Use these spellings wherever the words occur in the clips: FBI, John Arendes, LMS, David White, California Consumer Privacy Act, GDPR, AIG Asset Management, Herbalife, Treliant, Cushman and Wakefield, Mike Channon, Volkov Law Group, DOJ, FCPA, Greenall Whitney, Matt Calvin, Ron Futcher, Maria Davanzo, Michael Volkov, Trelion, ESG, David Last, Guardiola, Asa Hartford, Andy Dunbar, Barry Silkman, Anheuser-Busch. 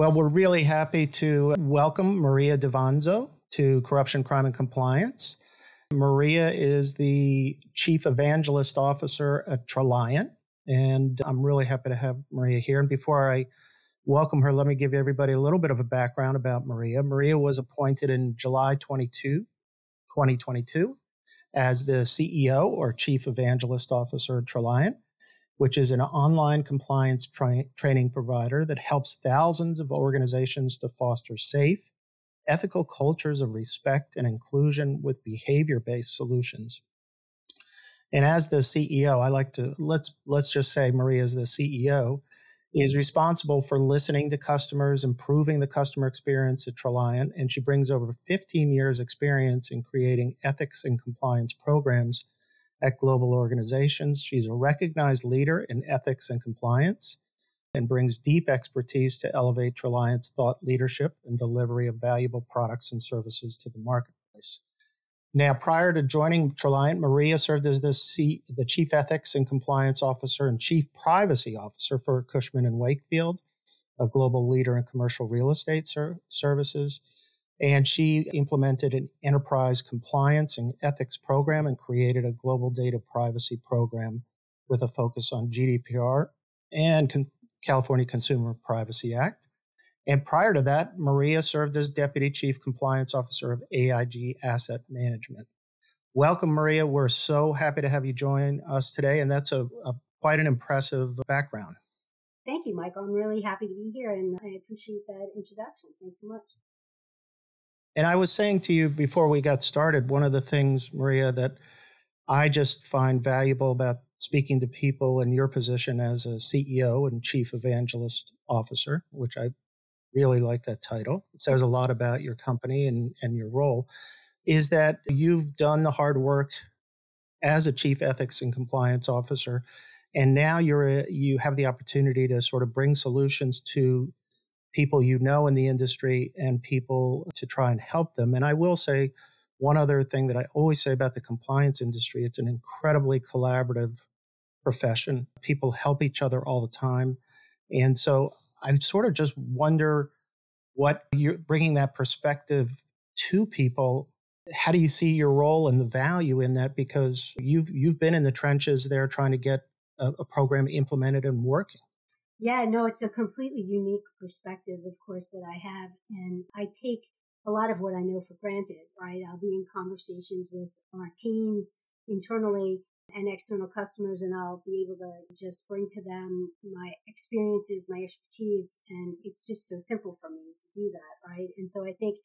Well, we're really happy to welcome Maria Davanzo to Corruption, Crime, and Compliance. Maria is the Chief Evangelist Officer at Treliant, and I'm really happy to have Maria here. And before I welcome her, let me give everybody a little bit of a background about Maria. Maria was appointed in July 22, 2022 as the CEO or Chief Evangelist Officer at Treliant, which is an online compliance training provider that helps thousands of organizations to foster safe, ethical cultures of respect and inclusion with behavior-based solutions. And as the CEO, I like to, let's just say Maria is the CEO, is responsible for listening to customers, improving the customer experience at Treliant, and she brings over 15 years experience in creating ethics and compliance programs at global organizations. She's a recognized leader in ethics and compliance and brings deep expertise to elevate Treliant's thought leadership and delivery of valuable products and services to the marketplace. Now, prior to joining Treliant, Maria served as the Chief Ethics and Compliance Officer and Chief Privacy Officer for Cushman and Wakefield, a global leader in commercial real estate services. And she implemented an enterprise compliance and ethics program and created a global data privacy program with a focus on GDPR and California Consumer Privacy Act. And prior to that, Maria served as Deputy Chief Compliance Officer of AIG Asset Management. Welcome, Maria. We're so happy to have you join us today, and that's a quite an impressive background. Thank you, Michael. I'm really happy to be here, and I appreciate that introduction. Thanks so much. And I was saying to you before we got started, one of the things, Maria, that I just find valuable about speaking to people in your position as a CEO and Chief Evangelist Officer, which I really like that title. It says a lot about your company and your role, is that you've done the hard work as a Chief Ethics and Compliance Officer, and now you have the opportunity to sort of bring solutions to people you know in the industry and people to try and help them. And I will say one other thing that I always say about the compliance industry, it's an incredibly collaborative profession. People help each other all the time. And so I sort of just wonder what you're bringing that perspective to people. How do you see your role and the value in that? Because you've been in the trenches there trying to get a program implemented and working. Yeah, no, it's a completely unique perspective, of course, that I have. And I take a lot of what I know for granted, right? I'll be in conversations with our teams internally and external customers, and I'll be able to just bring to them my experiences, my expertise, and it's just so simple for me to do that, right? And so I think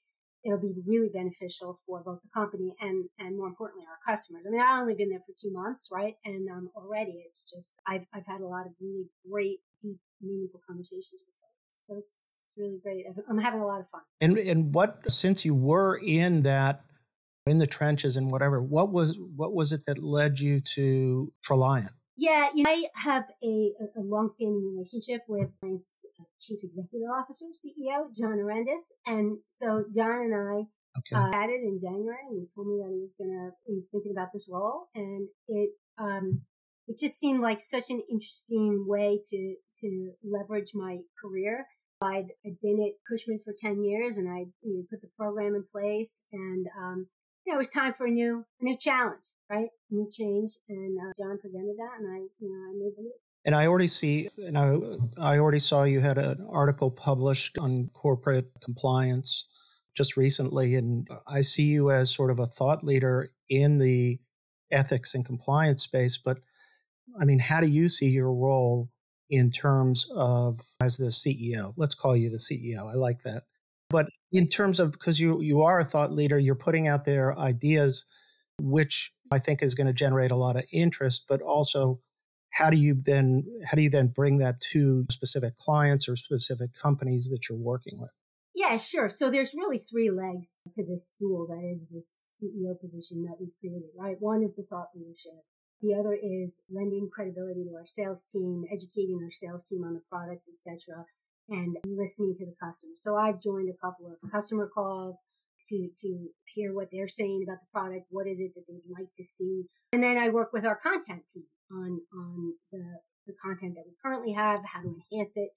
it'll be really beneficial for both the company and more importantly, our customers. I mean, I've only been there for 2 months, right? And already it's just, I've had a lot of really great, deep, meaningful conversations with them. So it's really great. I'm having a lot of fun. And what, since you were in that, in the trenches and whatever, what was it that led you to Treliant? Yeah, you know, I have a long-standing relationship with my Chief Executive Officer, CEO, John Arendes. And so John and I chatted in January, and he told me that he was thinking about this role. And it just seemed like such an interesting way to leverage my career. I'd been at Cushman for 10 years, and I put the program in place. And it was time for a new challenge. Right? New change. And John presented that, and I made the move. And I already saw you had an article published on corporate compliance just recently. And I see you as sort of a thought leader in the ethics and compliance space. But I mean, how do you see your role in terms of as the CEO? Let's call you the CEO. I like that. But in terms of, because you are a thought leader, you're putting out there ideas, which I think is going to generate a lot of interest, but also how do you then bring that to specific clients or specific companies that you're working with? Yeah, sure. So there's really three legs to this stool that is this CEO position that we've created, right? One is the thought leadership. The other is lending credibility to our sales team, educating our sales team on the products, etc., and listening to the customer. So I've joined a couple of customer calls to hear what they're saying about the product, what is it that they'd like to see. And then I work with our content team on the content that we currently have, how to enhance it,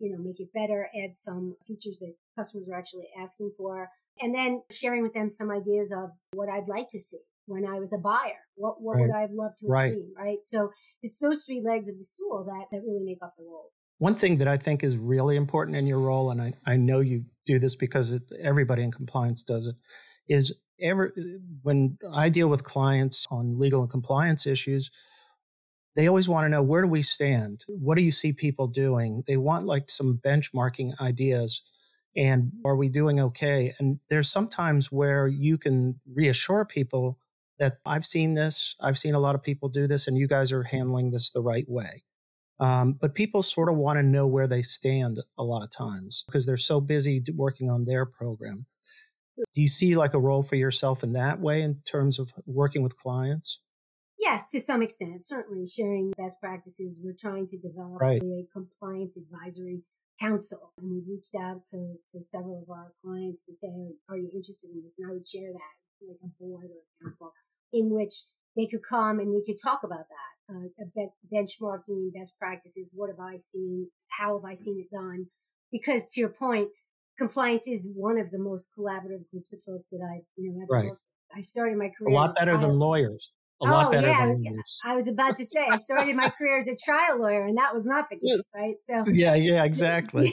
make it better, add some features that customers are actually asking for, and then sharing with them some ideas of what I'd like to see when I was a buyer. What would I have loved to have seen, right? So it's those three legs of the stool that really make up the role. One thing that I think is really important in your role, and I know you do this because everybody in compliance does it, is when I deal with clients on legal and compliance issues, they always want to know, where do we stand? What do you see people doing? They want like some benchmarking ideas. And are we doing okay? And there's sometimes where you can reassure people that I've seen this, I've seen a lot of people do this, and you guys are handling this the right way. But people sort of want to know where they stand a lot of times because they're so busy working on their program. Do you see like a role for yourself in that way in terms of working with clients? Yes, to some extent, certainly sharing best practices. We're trying to develop a compliance advisory council. And we reached out to several of our clients to say, are you interested in this? And I would share that, like a board or a council, in which they could come and we could talk about that. Benchmarking, best practices, what have I seen? How have I seen it done? Because to your point, compliance is one of the most collaborative groups of folks that I've ever worked with. I started my career. A lot better than lawyers. A lot better than lawyers. I was about to say, I started my career as a trial lawyer, and that was not the case, right? So yeah, exactly.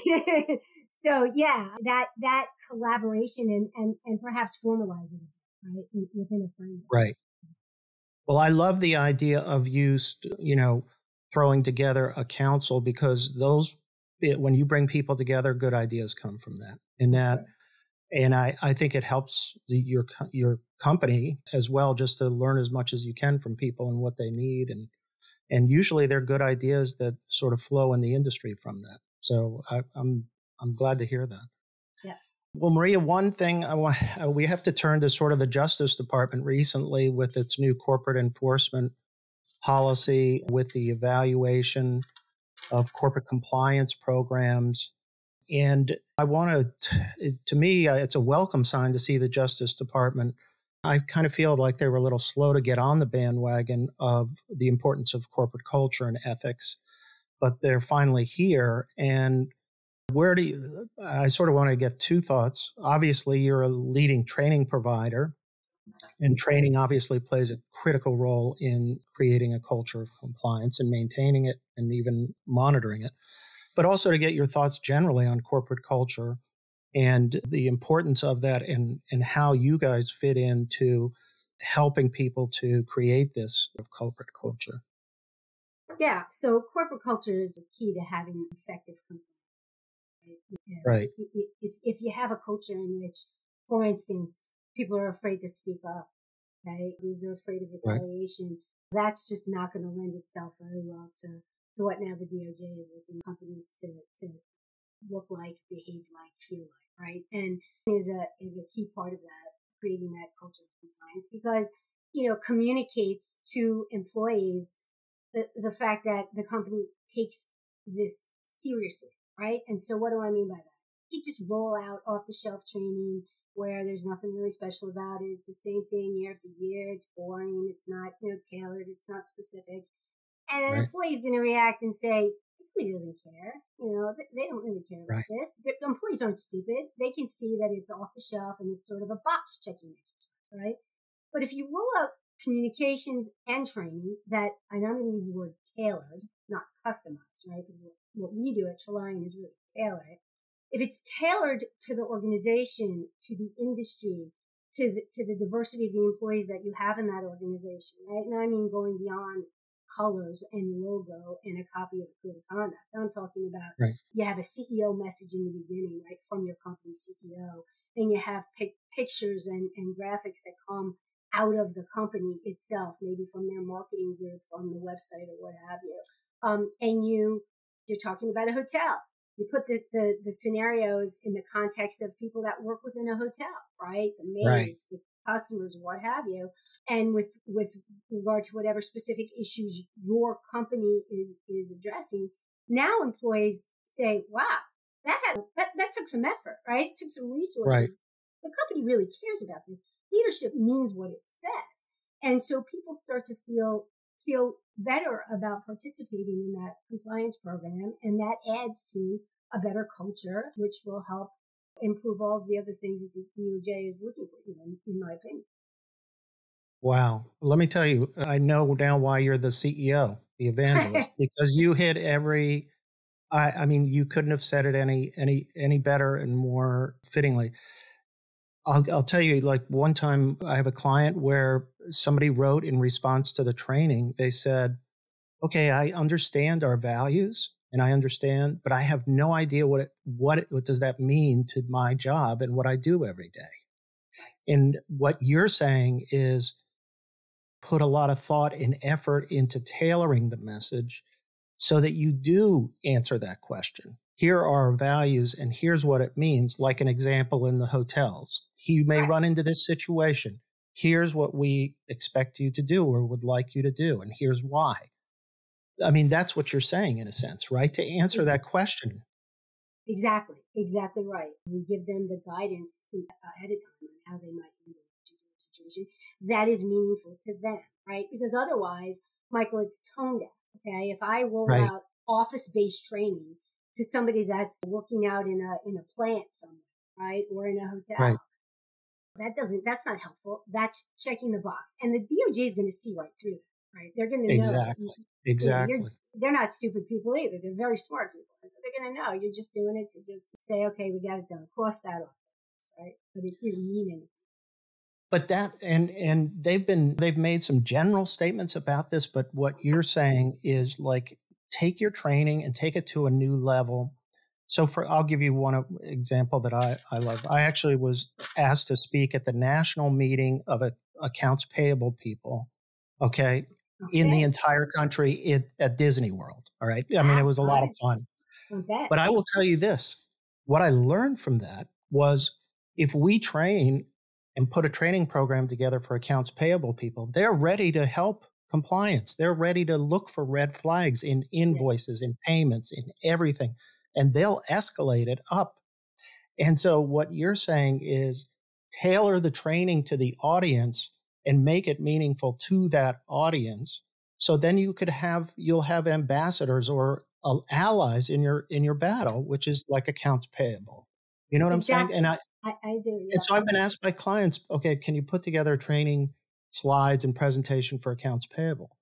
So that collaboration and perhaps formalizing it, right, within a framework. Right. Well, I love the idea of throwing together a council, because when you bring people together, good ideas come from that, and that. Right. And I think it helps your company as well, just to learn as much as you can from people and what they need. And usually they're good ideas that sort of flow in the industry from that. So I'm glad to hear that. Yeah. Well, Maria, one thing we have to turn to sort of the Justice Department recently with its new corporate enforcement policy, with the evaluation of corporate compliance programs. And I want to me, it's a welcome sign to see the Justice Department. I kind of feel like they were a little slow to get on the bandwagon of the importance of corporate culture and ethics, but they're finally here. And I sort of want to get two thoughts. Obviously, you're a leading training provider, and training obviously plays a critical role in creating a culture of compliance and maintaining it and even monitoring it. But also to get your thoughts generally on corporate culture and the importance of that and how you guys fit into helping people to create this corporate culture. Yeah, so corporate culture is the key to having effective compliance. Right. If you have a culture in which, for instance, people are afraid to speak up, right? These are afraid of retaliation. Right. That's just not going to lend itself very well to what now the DOJ is looking at companies to look like, behave like, feel like, right? And is a key part of that, creating that culture of compliance, because, communicates to employees the fact that the company takes this seriously, right? And so what do I mean by that? You just roll out off-the-shelf training where there's nothing really special about it. It's the same thing year after year. It's boring. It's not tailored. It's not specific. And an employee's going to react and say, "He doesn't care. They don't really care about this." The employees aren't stupid. They can see that it's off the shelf and it's sort of a box checking exercise, right? But if you roll out communications and training that, and I'm going to use the word tailored, not customized, right? Because what we do at Trelion is really tailor it. If it's tailored to the organization, to the industry, to the diversity of the employees that you have in that organization, right? And I mean going beyond colors and logo and a copy of the code of conduct. I'm talking about you have a CEO message in the beginning, right, from your company CEO, and you have pictures and graphics that come out of the company itself, maybe from their marketing group, on the website or what have you. And you're talking about a hotel. You put the scenarios in the context of people that work within a hotel, right? The maids, the customers, what have you, and with regard to whatever specific issues your company is addressing. Now employees say, "Wow, that took some effort, right? It took some resources. Right. The company really cares about this. Leadership means what it says," and so people start to feel better about participating in that compliance program, and that adds to a better culture, which will help improve all of the other things that the DOJ is looking for, you know, in my opinion. Wow. Let me tell you, I know now why you're the CEO, the evangelist, because you hit every, I mean, you couldn't have said it any better and more fittingly. I'll tell you, like one time I have a client where somebody wrote in response to the training, they said, okay, I understand our values and I understand, but I have no idea what does that mean to my job and what I do every day. And what you're saying is put a lot of thought and effort into tailoring the message so that you do answer that question. Here are our values and here's what it means. Like an example in the hotels, you may run into this situation. Here's what we expect you to do or would like you to do, and here's why. I mean, that's what you're saying in a sense, right? To answer that question. Exactly. Exactly right. We give them the guidance ahead of time on how they might handle a situation that is meaningful to them, right? Because otherwise, Michael, it's tone deaf, okay? If I roll out office-based training to somebody that's working out in a plant somewhere, right? Or in a hotel. Right. That's not helpful. That's checking the box. And the DOJ is going to see right through that, right? They're going to know. Exactly. They're not stupid people either. They're very smart people. And so they're going to know you're just doing it to just say, okay, we got it done. Cross that off, right? But it didn't mean anything. But that, and they've made some general statements about this, but what you're saying is like, take your training and take it to a new level. So I'll give you one example that I love. I actually was asked to speak at the national meeting of accounts payable people, okay. in the entire country at Disney World, all right? I mean, it was a lot of fun. But I will tell you this. What I learned from that was if we train and put a training program together for accounts payable people, they're ready to help compliance. They're ready to look for red flags in invoices, in payments, in everything, and they'll escalate it up. And so what you're saying is tailor the training to the audience and make it meaningful to that audience. So then you'll have ambassadors or allies in your battle, which is like accounts payable. You know what I'm saying? And I do. Yeah. And so I've been asked by clients, okay, can you put together a training slides and presentation for accounts payable?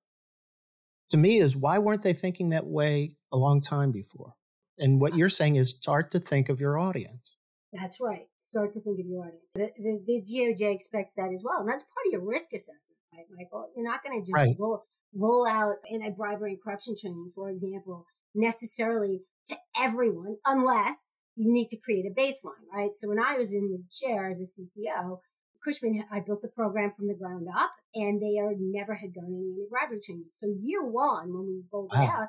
To me is why weren't they thinking that way a long time before? And what you're saying is start to think of your audience. That's right. Start to think of your audience. The DOJ expects that as well. And that's part of your risk assessment, right, Michael? You're not going to just roll out anti-bribery and corruption training, for example, necessarily to everyone, unless you need to create a baseline, right? So when I was in the chair as a CCO, Cushman, I built the program from the ground up, and they never had done any bribery training. So year one, when we rolled it out,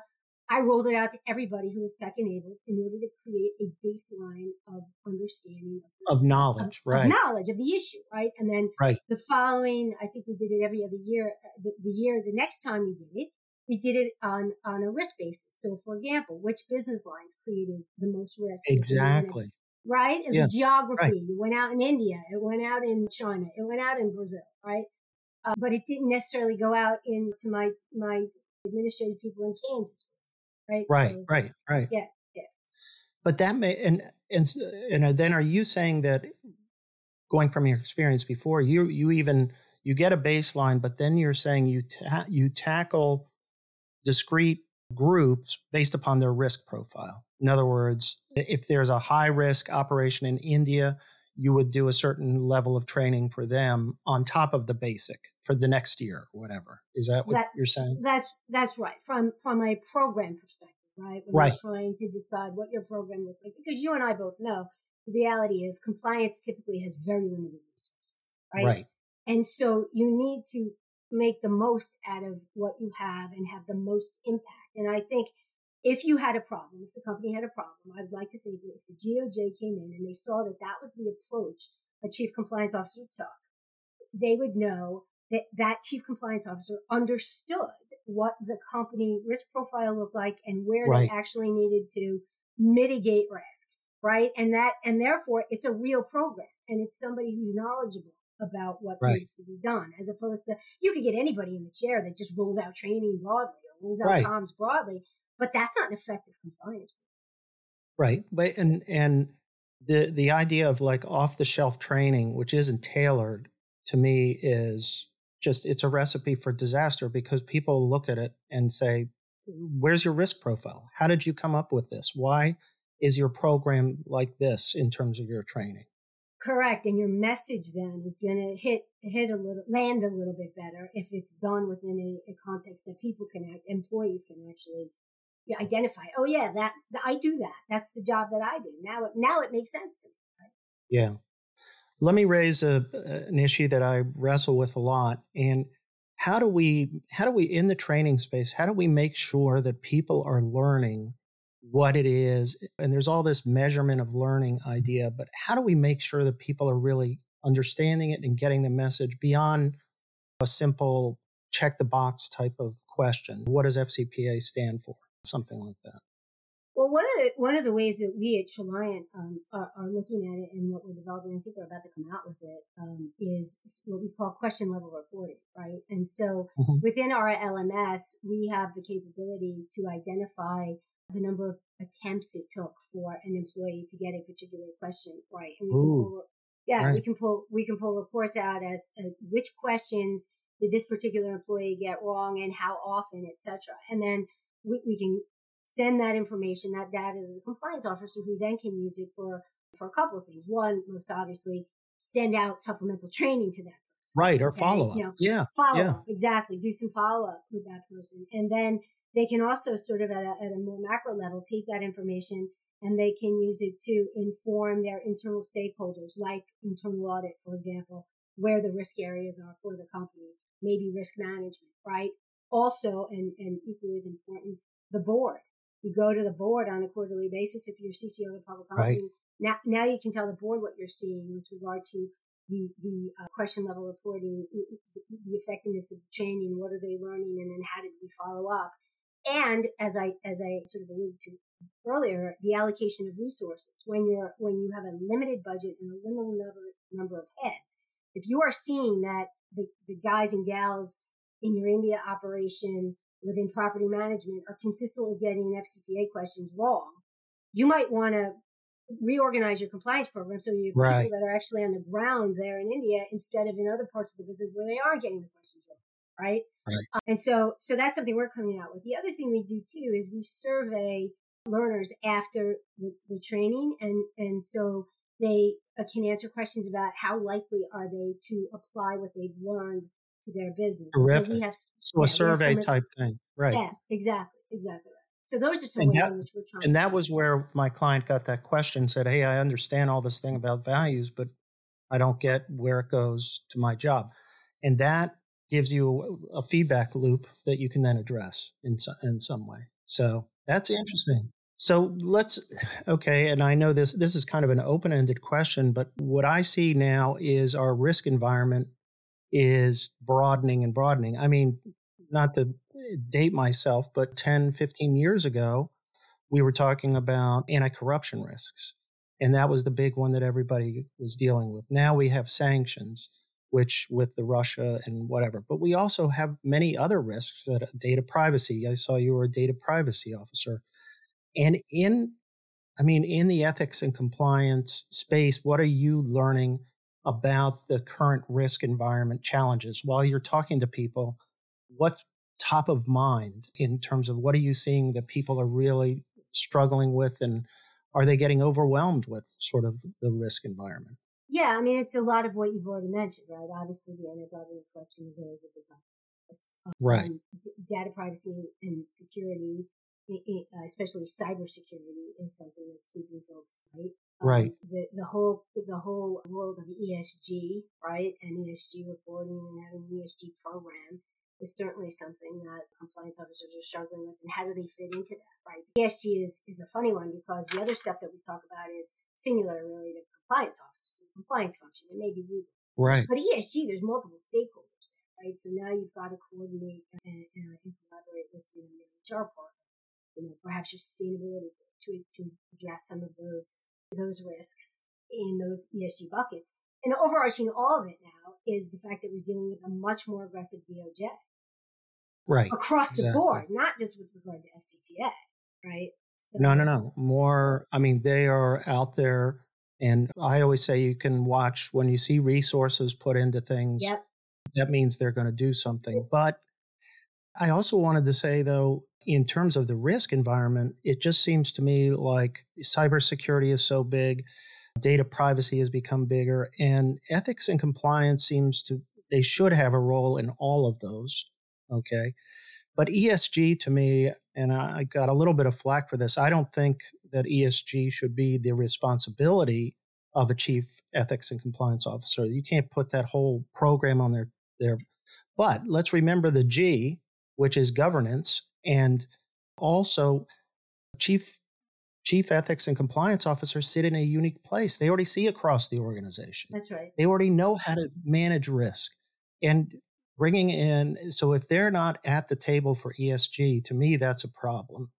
I rolled it out to everybody who was tech-enabled in order to create a baseline of understanding. Of knowledge of the issue, right? And then the following, I think we did it every other year. The next time we did it on a risk basis. So, for example, which business lines created the most risk? Exactly. Right? And the geography. Right. It went out in India. It went out in China. It went out in Brazil, right? But it didn't necessarily go out into my administrative people in Kansas, right? Right. Yeah. But that may, and then are you saying that going from your experience before, you get a baseline, but then you're saying you tackle discrete groups based upon their risk profile. In other words, if there's a high risk operation in India, you would do a certain level of training for them on top of the basic for the next year or whatever. Is that what you're saying? That's right. From a program perspective, right? When you're trying to decide what your program looks like, because you and I both know the reality is compliance typically has very limited resources, right? Right. And so you need to make the most out of what you have and have the most impact. And I think if you had a problem, if the company had a problem, I'd like to think that if the DOJ came in and they saw that that was the approach a chief compliance officer took, they would know that that chief compliance officer understood what the company risk profile looked like and where they actually needed to mitigate risk, right? And therefore, it's a real program and it's somebody who's knowledgeable about what needs to be done, as opposed to you could get anybody in the chair that just rolls out training broadly or rolls out comms broadly. But that's not an effective compliance. Right. But and the idea of like off-the-shelf training, which isn't tailored, to me is just, it's a recipe for disaster, because people look at it and say, where's your risk profile? How did you come up with this? Why is your program like this in terms of your training? Correct. And your message then is going to land a little bit better if it's done within a context that people can, employees can actually identify. Oh yeah, I do that. That's the job that I do. Now it makes sense to me. Right? Yeah. Let me raise an issue that I wrestle with a lot. And how do we in the training space, how do we make sure that people are learning what it is? And there's all this measurement of learning idea, but how do we make sure that people are really understanding it and getting the message beyond a simple check the box type of question? What does FCPA stand for? Something like that. Well, one of the ways that we at Treliant are looking at it and what we're developing, I think we're about to come out with it, is what we call question level reporting, right? And so within our LMS, we have the capability to identify the number of attempts it took for an employee to get a particular question right. And we can pull reports out as which questions did this particular employee get wrong and how often, et cetera. And then we can send that information, that data, to the compliance officer, who then can use it for a couple of things. One, most obviously, send out supplemental training to that person. Right, or follow-up. Follow-up, exactly. Do some follow-up with that person. And then they can also sort of at a more macro level take that information and they can use it to inform their internal stakeholders, like internal audit, for example, where the risk areas are for the company, maybe risk management, right? Also, and equally as important, the board. You go to the board on a quarterly basis if you're CCO of public company. Right. Now you can tell the board what you're seeing with regard to the question level reporting, the effectiveness of the training, what are they learning, and then how did we follow up? And as I sort of alluded to earlier, the allocation of resources. When you have a limited budget and a limited number of heads, if you are seeing that the guys and gals in your India operation within property management are consistently getting FCPA questions wrong, you might want to reorganize your compliance program so you have people that are actually on the ground there in India instead of in other parts of the business where they are getting the questions wrong, right? Right. And so that's something we're coming out with. The other thing we do too is we survey learners after the training, and so they can answer questions about how likely are they to apply what they've learned to their business. Terrific. So a survey type thing. Right. Yeah, exactly. Right. So those are some ways in which we're trying. And that was where my client got that question, said, hey, I understand all this thing about values, but I don't get where it goes to my job. And that gives you a feedback loop that you can then address in some way. So that's interesting. So and I know this is kind of an open-ended question, but what I see now is our risk environment is broadening and broadening. I mean, not to date myself, but 10, 15 years ago, we were talking about anti-corruption risks. And that was the big one that everybody was dealing with. Now we have sanctions, which with the Russia and whatever. But we also have many other risks, that data privacy. I saw you were a data privacy officer. And in the ethics and compliance space, what are you learning about the current risk environment challenges? While you're talking to people, what's top of mind in terms of what are you seeing that people are really struggling with, and are they getting overwhelmed with sort of the risk environment? Yeah, I mean, it's a lot of what you've already mentioned, right? Obviously, the anti-bribery and corruption is always at the top of the list. Right. Data privacy and security, especially cybersecurity, is something that's keeping folks right. Right. The whole world of ESG, right, and ESG reporting and having an ESG program is certainly something that compliance officers are struggling with. And how do they fit into that, right? ESG is a funny one because the other stuff that we talk about is singular really to compliance officers, compliance function. It may be legal. Right. But ESG, there's multiple stakeholders there, right? So now you've got to coordinate and collaborate with your HR partner, perhaps your sustainability to address some of those risks in those ESG buckets. And overarching all of it now is the fact that we're dealing with a much more aggressive DOJ. Right. Across the board, not just with regard to FCPA, right? No. More, I mean, they are out there. And I always say you can watch when you see resources put into things, yep, that means they're going to do something. But I also wanted to say, though, in terms of the risk environment, it just seems to me like cybersecurity is so big, data privacy has become bigger, and ethics and compliance they should have a role in all of those, okay? But ESG to me, and I got a little bit of flack for this, I don't think that ESG should be the responsibility of a chief ethics and compliance officer. You can't put that whole program on their. But let's remember the G, which is governance, and also chief ethics and compliance officers sit in a unique place. They already see across the organization. That's right. They already know how to manage risk. And bringing in, so if they're not at the table for ESG, to me, that's a problem.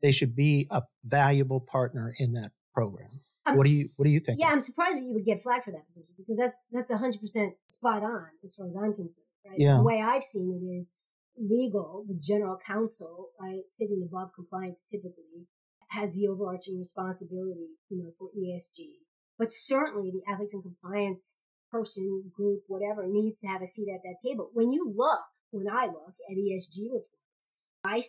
They should be a valuable partner in that program. What do you think? Yeah, I'm surprised that you would get flack for that position, because that's 100% spot on as far as I'm concerned. Right? Yeah. The way I've seen it is legal, the general counsel, right, sitting above compliance typically, has the overarching responsibility, for ESG. But certainly the ethics and compliance person, group, whatever, needs to have a seat at that table. When I look at ESG reports, I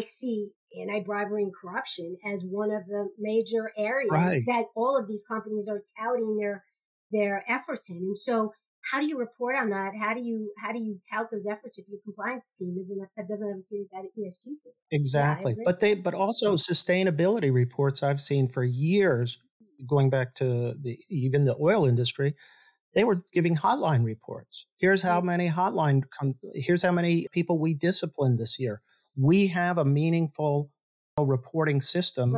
see anti-bribery and corruption as one of the major areas that all of these companies are touting their efforts in. And so how do you report on that? How do you tout those efforts if your compliance team doesn't have a seat at that ESG team? Exactly. Yeah, but also sustainability reports I've seen for years, going back to even the oil industry, they were giving hotline reports. Here's how many people we disciplined this year. We have a meaningful reporting system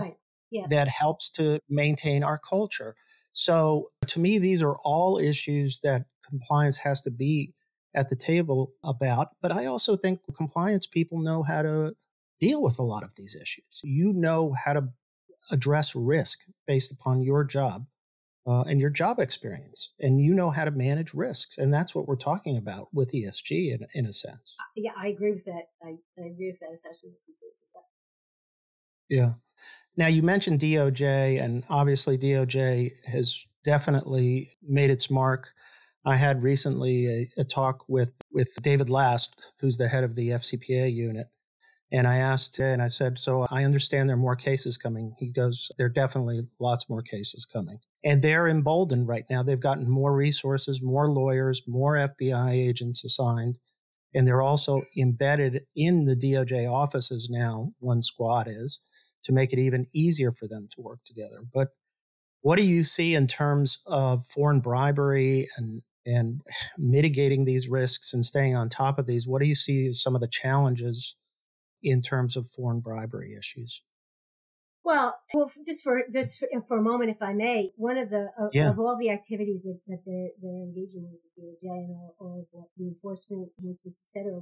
that helps to maintain our culture. So to me, these are all issues that compliance has to be at the table about. But I also think compliance people know how to deal with a lot of these issues. You know how to address risk based upon your job and your job experience. And you know how to manage risks. And that's what we're talking about with ESG in a sense. Yeah, I agree with that. I agree with that assessment. Yeah. Now, you mentioned DOJ, and obviously DOJ has definitely made its mark. I had recently a talk with David Last, who's the head of the FCPA unit. And I asked, and I said, so I understand there are more cases coming. He goes, there are definitely lots more cases coming. And they're emboldened right now. They've gotten more resources, more lawyers, more FBI agents assigned. And they're also embedded in the DOJ offices now, one squad is, to make it even easier for them to work together. But what do you see in terms of foreign bribery and mitigating these risks and staying on top of these? What do you see as some of the challenges in terms of foreign bribery issues? Well, just for a moment, if I may, one of the of all the activities that they're engaging in with the DOJ and all of the enforcement enhancements, et cetera,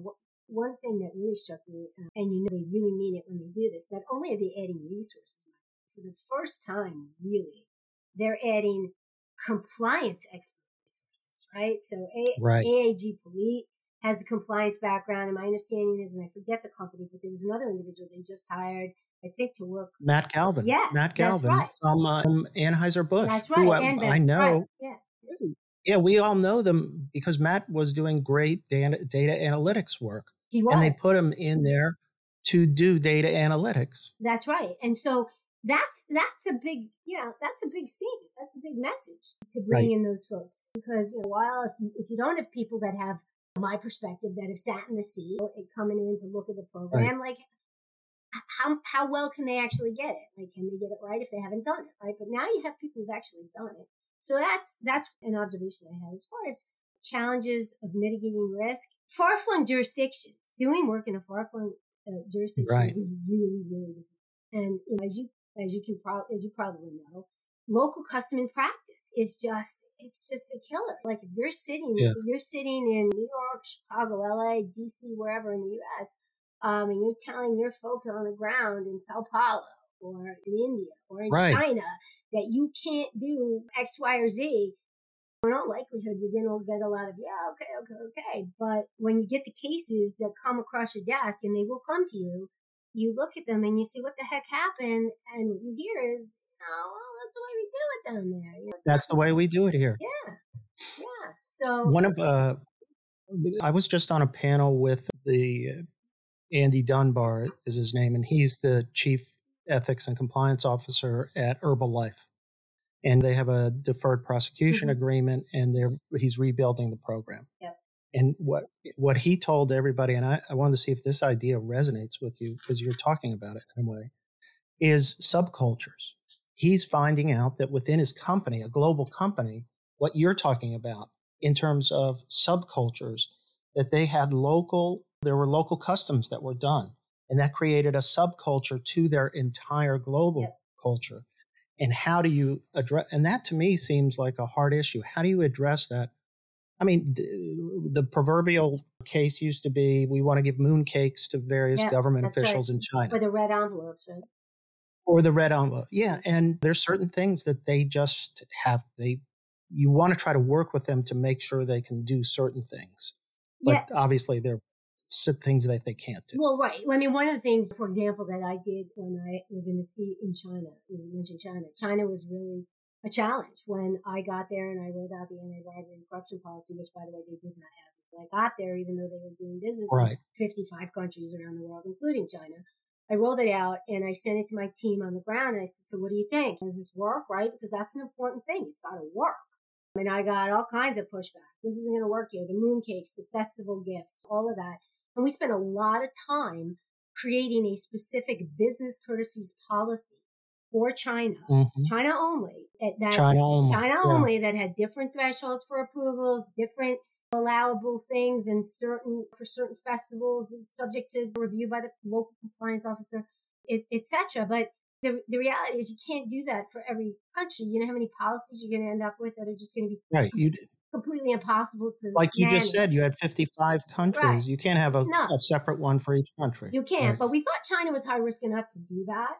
one thing that really struck me, and they really mean it when they do this, not only are they adding resources, for the first time, really, they're adding compliance expert resources, right? So AIG Police has a compliance background, and my understanding is, and I forget the company, but there was another individual they just hired, I think, to work. Matt Calvin. Yeah, Matt Calvin, that's right, from Anheuser-Busch. That's right. Who I know. Right. Yeah. Yeah, we all know them because Matt was doing great data analytics work. He was. And they put him in there to do data analytics. That's right. And so that's a big, that's a big scene. That's a big message to bring in those folks. Because while if you don't have people that have my perspective, that have sat in the seat or coming in to look at the program, like how well can they actually get it? Like, can they get it right if they haven't done it? Right. But now you have people who've actually done it. So that's an observation I had. As far as challenges of mitigating risk, far-flung jurisdictions, doing work in a far-flung jurisdiction is really, really difficult. And as you probably know, local custom and practice is it's just a killer. Like if you're sitting in New York, Chicago, LA, DC, wherever in the US, and you're telling your folks on the ground in Sao Paulo or in India or in China that you can't do X, Y, or Z, in all likelihood, you're going to get a lot of, okay. But when you get the cases that come across your desk, and they will come to you, you look at them and you see what the heck happened, and what you hear is, oh, well, that's the way we do it down there. You know, that's the way we do it here. Yeah, yeah. So I was just on a panel with the Andy Dunbar is his name, and he's the chief ethics and compliance officer at Herbalife, and they have a deferred prosecution agreement, and he's rebuilding the program. Yep. And what he told everybody, and I wanted to see if this idea resonates with you because you're talking about it in a way, is subcultures. He's finding out that within his company, a global company, what you're talking about in terms of subcultures, that they had there were local customs that were done, and that created a subculture to their entire global culture. And how do you address, and that to me seems like a hard issue. How do you address that? I mean, the proverbial case used to be, we want to give mooncakes to various government officials in China. Or the red envelopes, right? Or the red envelope. Yeah. And there's certain things that they just have. You want to try to work with them to make sure they can do certain things. But obviously there are things that they can't do. Well, right. I mean, one of the things, for example, that I did when I was in the seat in China, you mentioned China. China was really a challenge when I got there, and I rolled out the anti-bribery and corruption policy, which, by the way, they did not have until I got there, even though they were doing business in 55 countries around the world, including China. I rolled it out and I sent it to my team on the ground, and I said, so what do you think? Does this work, right? Because that's an important thing. It's got to work. And I got all kinds of pushback. This isn't going to work here. The mooncakes, the festival gifts, all of that. And we spent a lot of time creating a specific business courtesies policy for China, China only, that had different thresholds for approvals, different allowable things and for certain festivals, subject to review by the local compliance officer, etc. But the reality is you can't do that for every country. You know how many policies you're going to end up with that are just going to be completely impossible to manage. You just said, you had 55 countries. Right. You can't have a separate one for each country. You can't, but we thought China was high risk enough to do that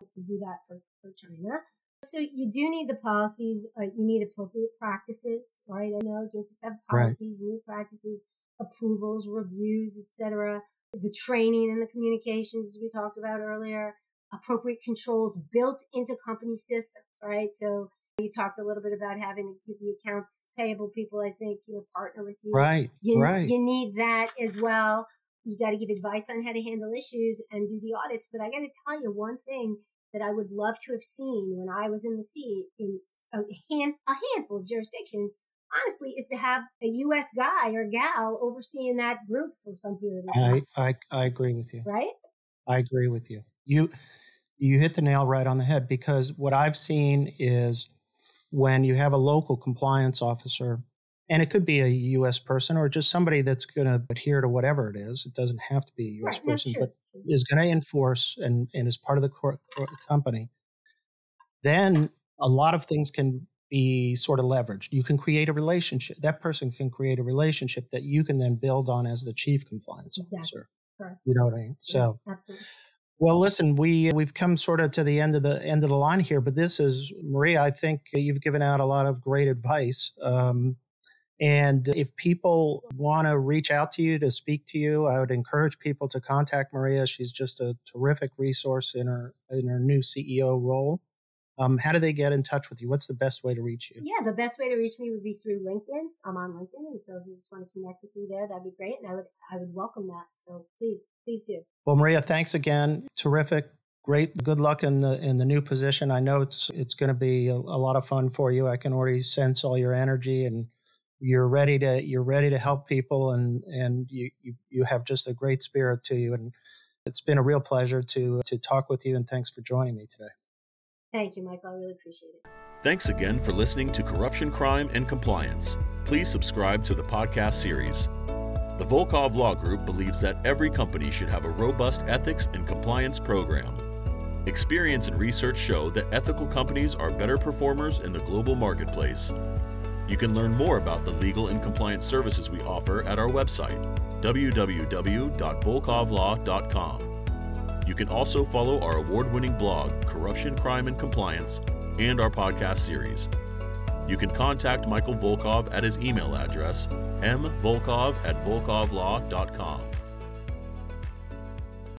for China. So you do need the policies. You need appropriate practices, right? I know you can't just have policies. Right. You need practices, approvals, reviews, etc. The training and the communications, as we talked about earlier. Appropriate controls built into company systems, right? So you talked a little bit about having the accounts payable people, I think, partner with you. Right. You need that as well. You got to give advice on how to handle issues and do the audits. But I got to tell you one thing that I would love to have seen when I was in the seat in a handful of jurisdictions, honestly, is to have a U.S. guy or gal overseeing that group for some period of time. I agree with you. Right? I agree with you. You hit the nail right on the head, because what I've seen is when you have a local compliance officer, and it could be a U.S. person or just somebody that's going to adhere to whatever it is. It doesn't have to be a U.S. person, but is going to enforce and is part of the company. Then a lot of things can be sort of leveraged. You can create a relationship. That person can create a relationship that you can then build on as the chief compliance officer. Right. You know what I mean? So, absolutely. Well, listen, we've come sort of to the end of the line here, but this is, Maria, I think you've given out a lot of great advice. And if people want to reach out to you to speak to you, I would encourage people to contact Maria. She's just a terrific resource in her new CEO role. How do they get in touch with you? What's the best way to reach you? Yeah, the best way to reach me would be through LinkedIn. I'm on LinkedIn, and so if you just want to connect with me there, that'd be great, and I would welcome that. So please do. Well, Maria, thanks again. Terrific, great, good luck in the new position. I know it's going to be a lot of fun for you. I can already sense all your energy, and you're ready to help people, and you have just a great spirit to you. And it's been a real pleasure to talk with you, and thanks for joining me today. Thank you, Michael. I really appreciate it. Thanks again for listening to Corruption, Crime, and Compliance. Please subscribe to the podcast series. The Volkov Law Group believes that every company should have a robust ethics and compliance program. Experience and research show that ethical companies are better performers in the global marketplace. You can learn more about the legal and compliance services we offer at our website, www.volkovlaw.com. You can also follow our award-winning blog, Corruption, Crime, and Compliance, and our podcast series. You can contact Michael Volkov at his email address, mvolkov@volkovlaw.com.